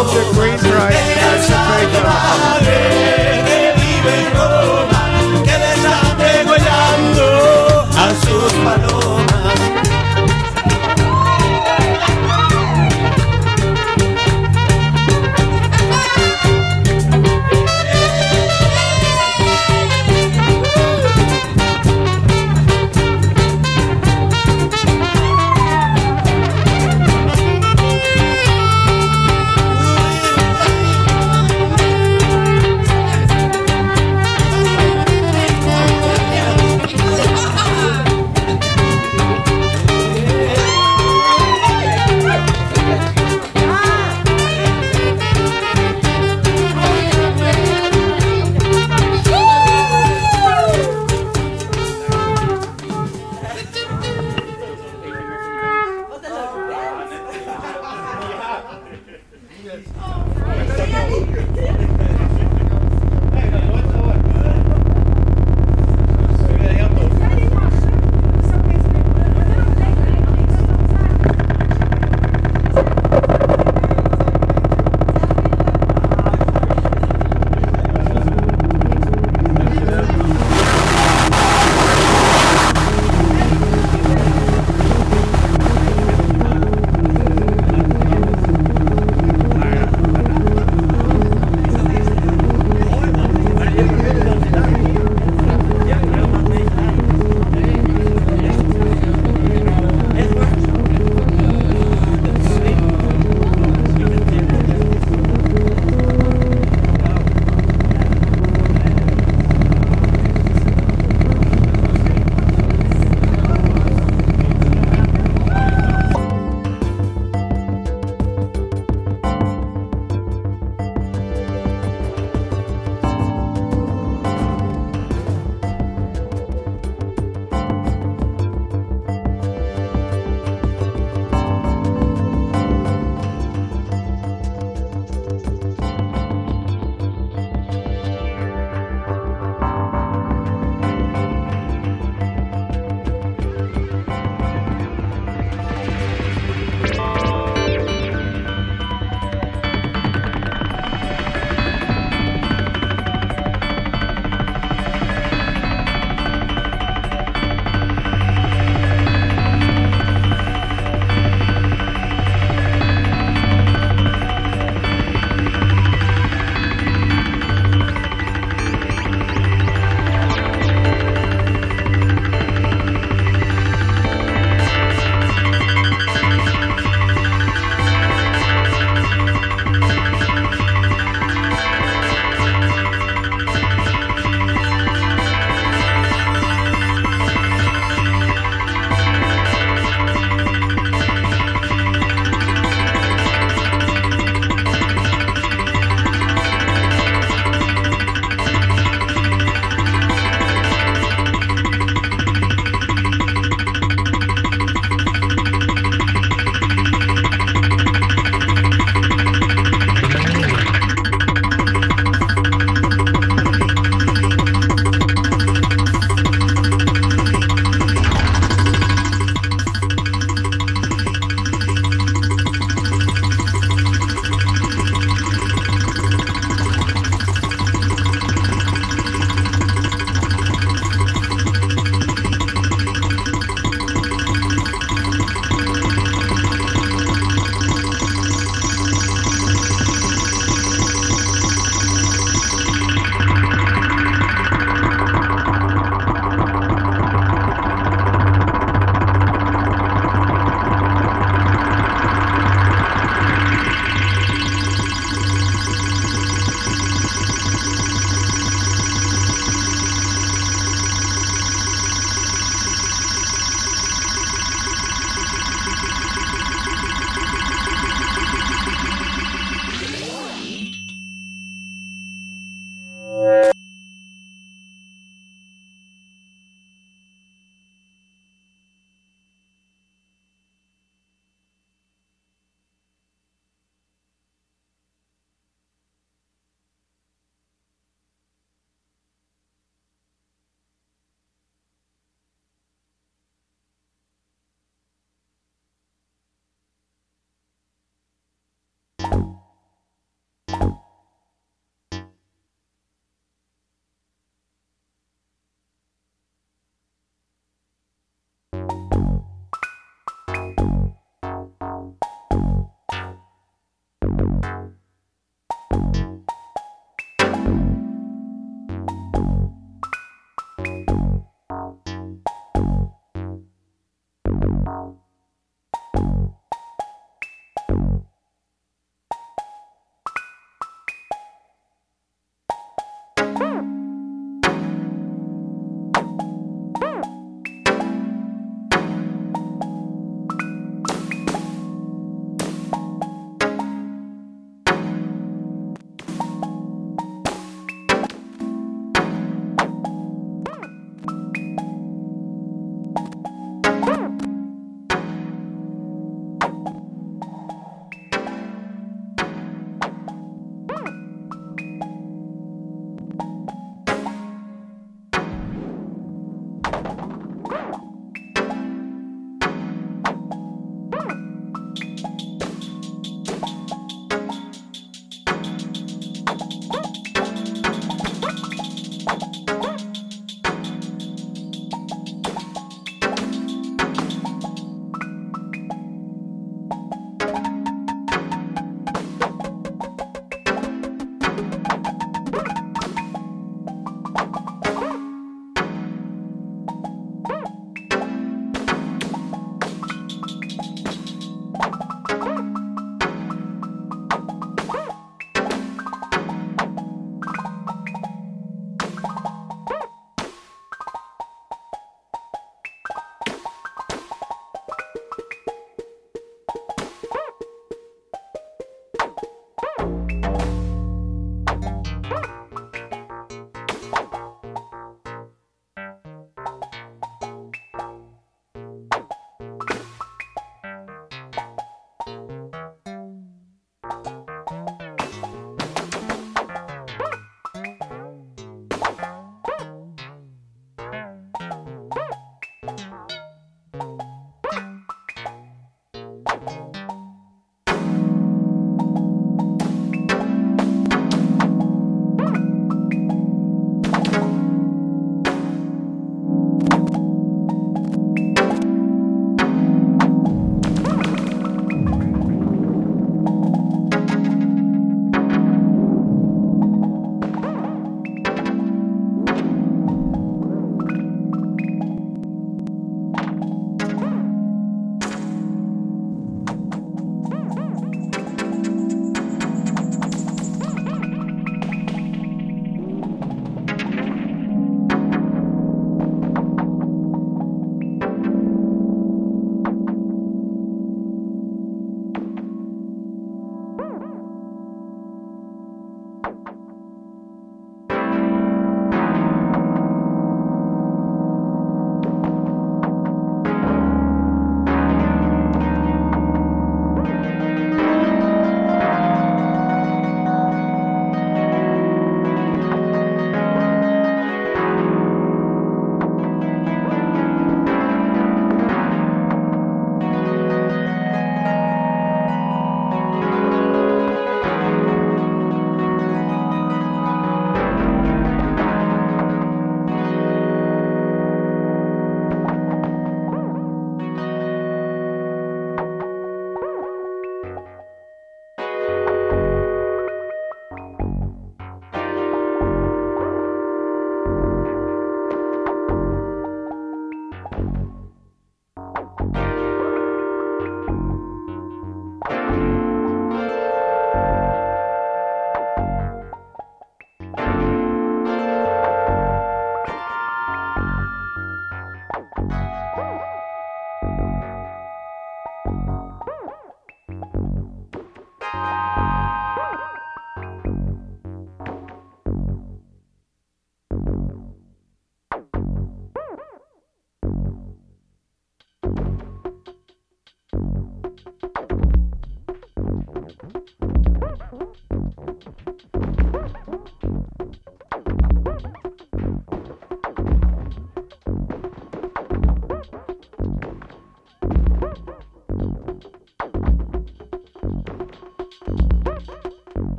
of the Queen Bride and the Faithful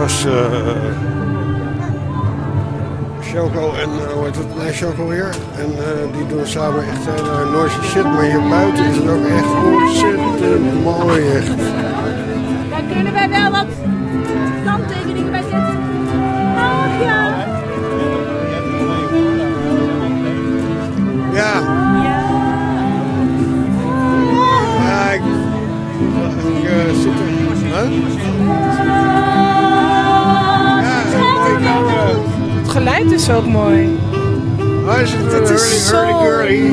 was Choco en hoe heet het? Nee, Choco weer. En die doen samen echt hele noisy shit. Maar hier buiten is het ook echt ontzettend mooi. Echt. Daar kunnen wij wel wat landtekeningen bij zetten. Oh ja! Ja. Ja, ik zit er. Het geluid is ook mooi. Het is zo mooi.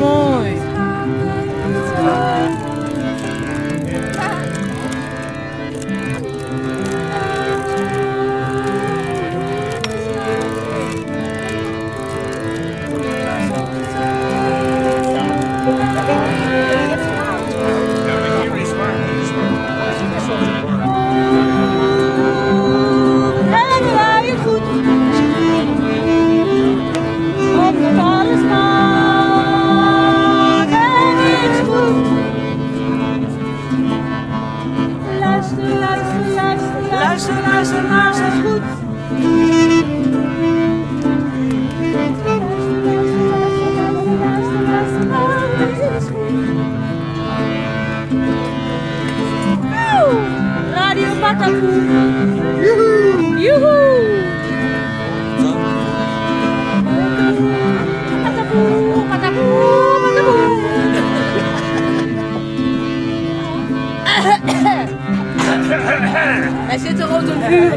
Hij zit er rond een vuur.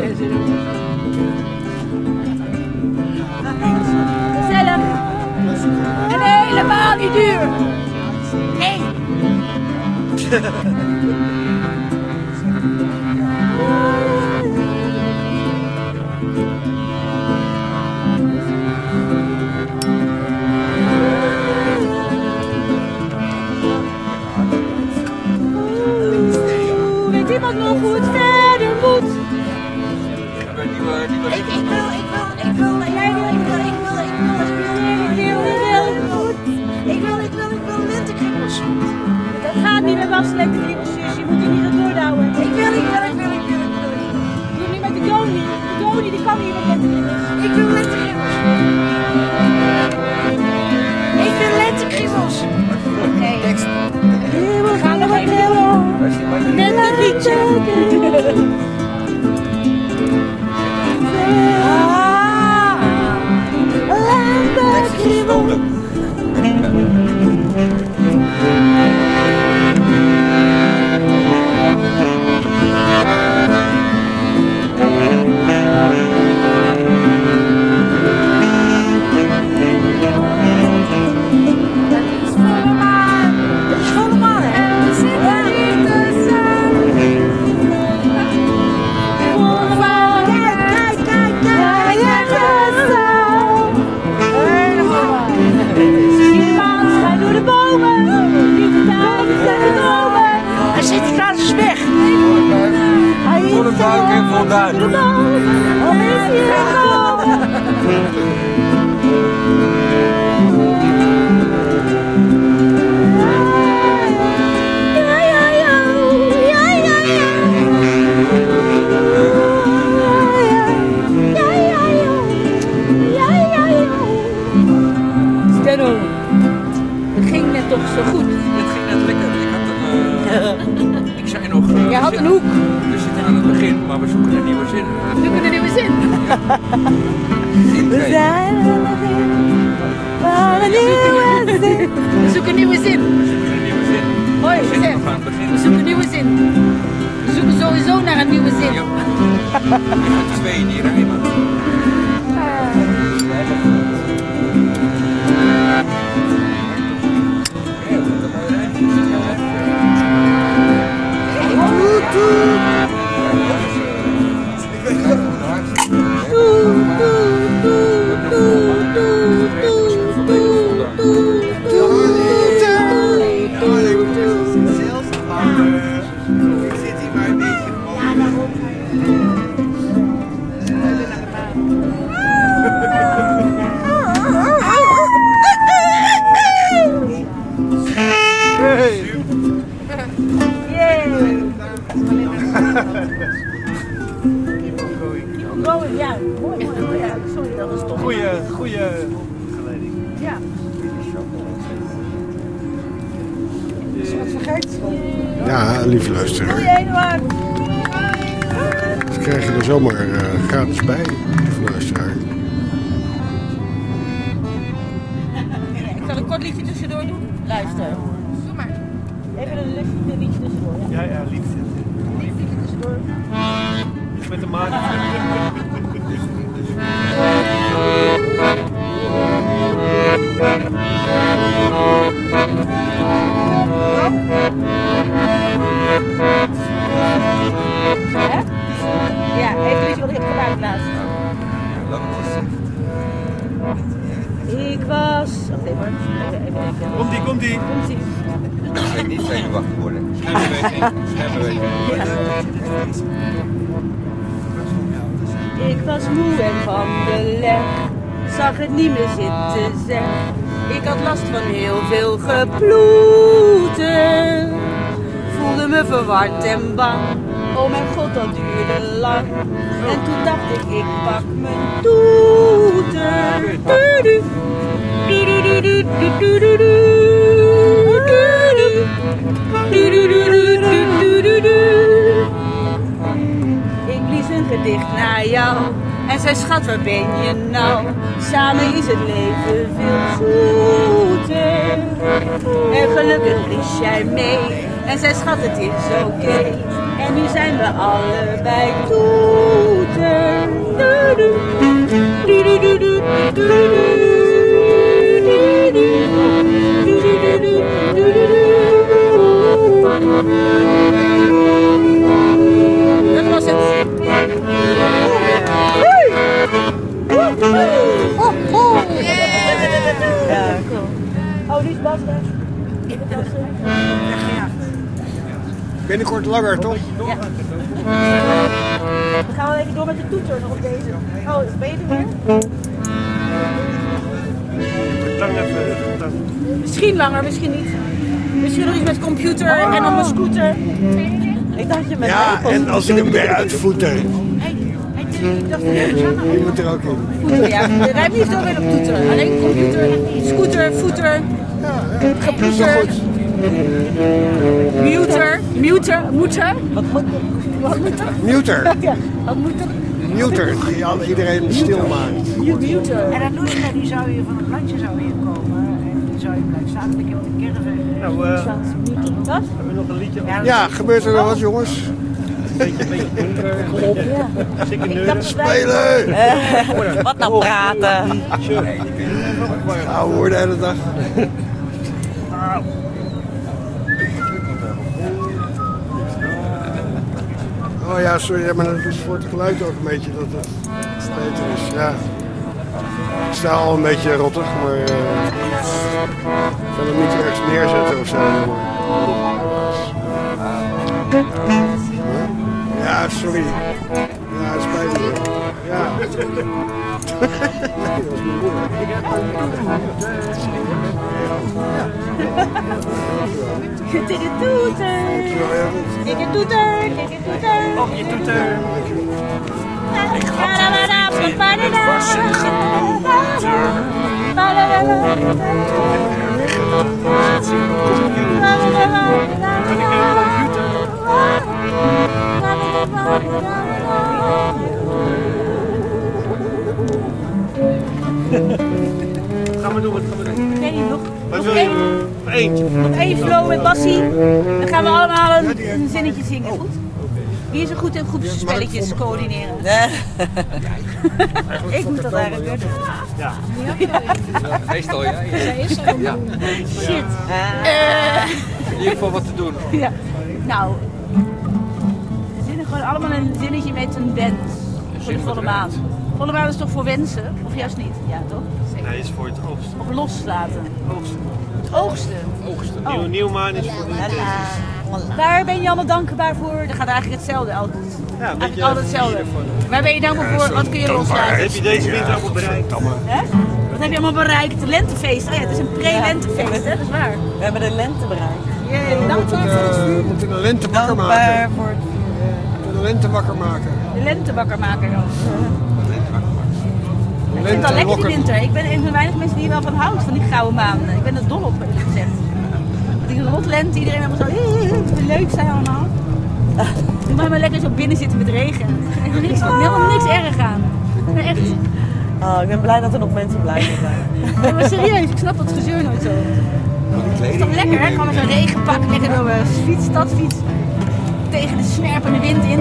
Gezellig. En helemaal niet duur. Nee. Iemand nog hoe het verder moet. Ik wil lentekriebels. Dat gaat niet met wassen lentekriebels, je moet die niet aan doordouwen. Ik wil. Doe niet met de Joni. De Joni die kan niet met lentekriebels. Ik wil lentekriebels. Ik wil lentekriebels. Oké. We gaan nog even helemaal. Net een liedje. Ah, laat de kriebel. Ik zit hier maar een beetje. mooi, ja. Mooi, mooi, mooi. Ja. Sorry, dat was toch. Goeie geleiding. Ja. Is wat vergeten? Ja, lieve luisteraar. Doei, Eduard. Ze krijgen er zomaar gratis bij, lieve luisteraar. Ik zal een kort liedje tussendoor doen. Luister. Doe maar. Even een liedje tussendoor. Ja, ja, liefde. Liedje tussendoor. Iets met de maat. Ja, even liedje wat ik heb gebruikt laatst. Ik was... Wacht even hoor. Komt-ie. Ik weet niet zenuwachtig worden. Snelle beweging. Ik was moe en van de leg. Zag het niet meer zitten, zeg. Ik had last van heel veel geploeten. Voelde me verward en bang. Oh mijn god, dat duurde lang. En toen dacht ik pak mijn toeter. Ik blies een gedicht naar jou. En zei schat, waar ben je nou? Samen is het leven veel zoeter. En gelukkig blies jij mee. En zei schat, het is oké. En nu zijn we allebei toeter. Dat was het. Oh, die is Bas weg. Binnenkort langer, toch? Ja. We gaan wel even door met de toeters op deze. Oh, ben je er weer? Misschien langer, misschien niet. Misschien nog iets met computer en op mijn scooter. Ik dacht je met en als ik hem weer uitvoeter. Ik dacht je moet er ook op. Voeter, ja. De rijmt niet veel meer op toeter. Alleen computer, scooter, voeter, geploeter, muter. Wat moet er? Muter. Ja, wat moet er? Muter, die iedereen stil maakt. Muter. En dan doe je die zou je van een plantje zou hier komen. Zou je blijven staan, ik heb het een keer gezegd. Wat? Hebben we nog een liedje? Ja, gebeurt er nog wat, jongens? Een beetje donker. Ja. Zikke neuren. Spelen! Wat nou praten? Oude woorden de hele dag. Oh ja, sorry, maar dat is voor het geluid ook een beetje dat het beter is. Ja. Ik sta al een beetje rottig, maar ik kan hem niet ergens neerzetten of zo. Ja, sorry. Ja, het spijt me. Ja. Nee, dat is mijn moeder. Tik je toeter. Op je toeter. Ik had het niet in het was een geboorter. En weg was een computer. En ik heb een computer. Gaan we doen. Nee, niet nog. Wat wil je? Eentje. Nog één flow met Bassie. Dan gaan we allemaal een zinnetje zingen, goed? Wie is er goed in groepsspelletjes coördineren? Nee. Ik moet dat eigenlijk doen. Ja. Meestal, ja. Ja. Shit. In ieder geval wat te doen. Ja. Nou, we zinnen gewoon allemaal een zinnetje met een wens. Voor de volle maan. Volle maan is toch voor wensen? Of juist niet? Ja, toch? Nee, is voor het oogsten. Of loslaten. Oogsten. Oh. Nieuwmaan is voor de Waar ben je allemaal dankbaar voor? Dan gaat eigenlijk hetzelfde altijd. Ja, eigenlijk altijd hetzelfde. Waar ben je dankbaar voor? Wat kun je loslaten? Heb je deze winter allemaal bereikt? Wat heb je allemaal bereikt? Lentefeest. Oh ja, het is een pre-lentefeest, hè? Dat is waar. We hebben de lente bereikt. Jee, dankbaar voor het vuur. We moeten de lente wakker maken. lentebakker maken. Ik vind het al lekker in winter. Ik ben een van de weinig mensen die er wel van houdt, van die gouden maanden. Ik ben er dol op, eerlijk gezegd. Die rotlente, iedereen helemaal zo, leuk zijn allemaal. Ik mag maar lekker zo binnen zitten met regen. Ik heb helemaal niks erg aan. Ik ben echt... Oh, ik ben blij dat er nog mensen blijven zijn. Nee, maar serieus, ik snap dat gezeur nooit zo. Het is toch lekker, hè? Gewoon met zo'n regenpak, lekker door de fiets, stadfiets. Tegen de snerpende wind in.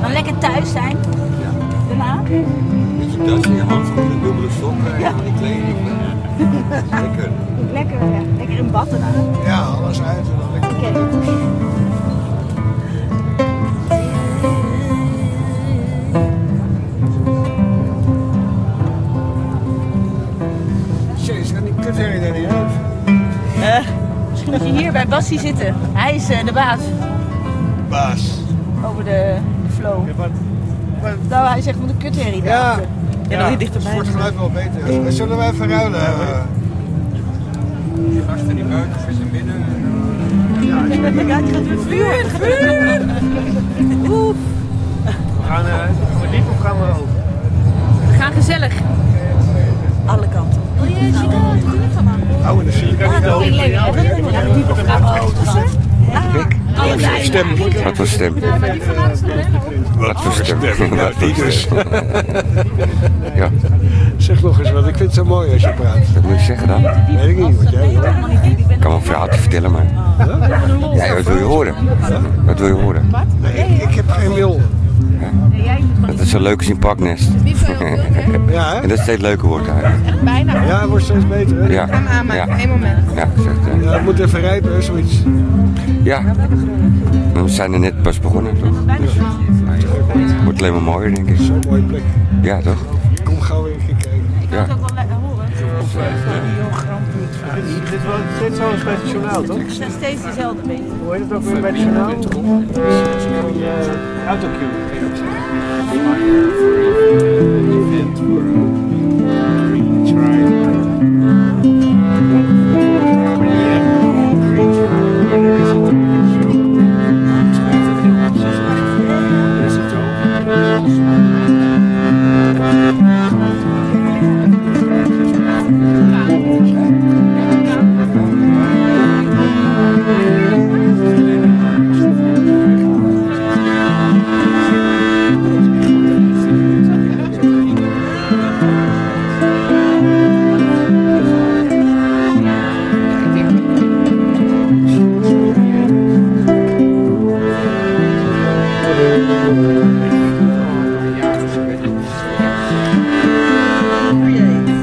Dan lekker thuis zijn. Daarna. Met je das in je hand, met je dubbele sokken en die kleding. Lekker. Lekker, ja. Lekker in bad daarna. Ja, alles uit en dan lekker. Okay. Misschien moet je hier bij Bassie zitten. Hij is de baas. Baas. Over de flow. Ja, maar... Nou, hij zegt, moet de kutherrie daar. Ja, ja, dan hier dichterbij. Het wordt wel beter. Ja. Zullen we even ruilen? Die gasten die buiten vissen binnen. Ja, ik ben het gaat weer vuur. Oef. We gaan diep of gaan we open? We gaan gezellig. Alle kanten. Wil je een chico uit de buurt gaan maken? Oh, dat zie ik ook niet over. Ja, dat vind ik leuk. Wat voor stem. Ja. Zeg nog eens wat, ik vind het zo mooi als je praat. Dat moet ik zeggen dan? Weet ik niet wat jij doet. Ik kan wel een verhaaltje vertellen, maar... Ja, wat wil je horen? Wat wil je horen? Nee, ik heb geen wil. Dat is zo leuk als in Paknest. Ja, hè? En dat steeds leuker wordt eigenlijk. Bijna. Ja, het wordt steeds beter, hè? Ja. Gaan aanmaken, één moment. Ja, gezegd. Ja, het moet even rijpen, hè, zoiets. Ja. We zijn er net pas begonnen, toch? Dus, het wordt alleen maar mooier, denk ik. Zo'n mooie plek. Ja, toch? Kom gauw weer kijken. Ik kan het ook wel lekker horen. Dit is wel eens bij het journaal, toch? Het zijn steeds dezelfde mee. Hoe heet het ook weer bij het journaal? Autocue.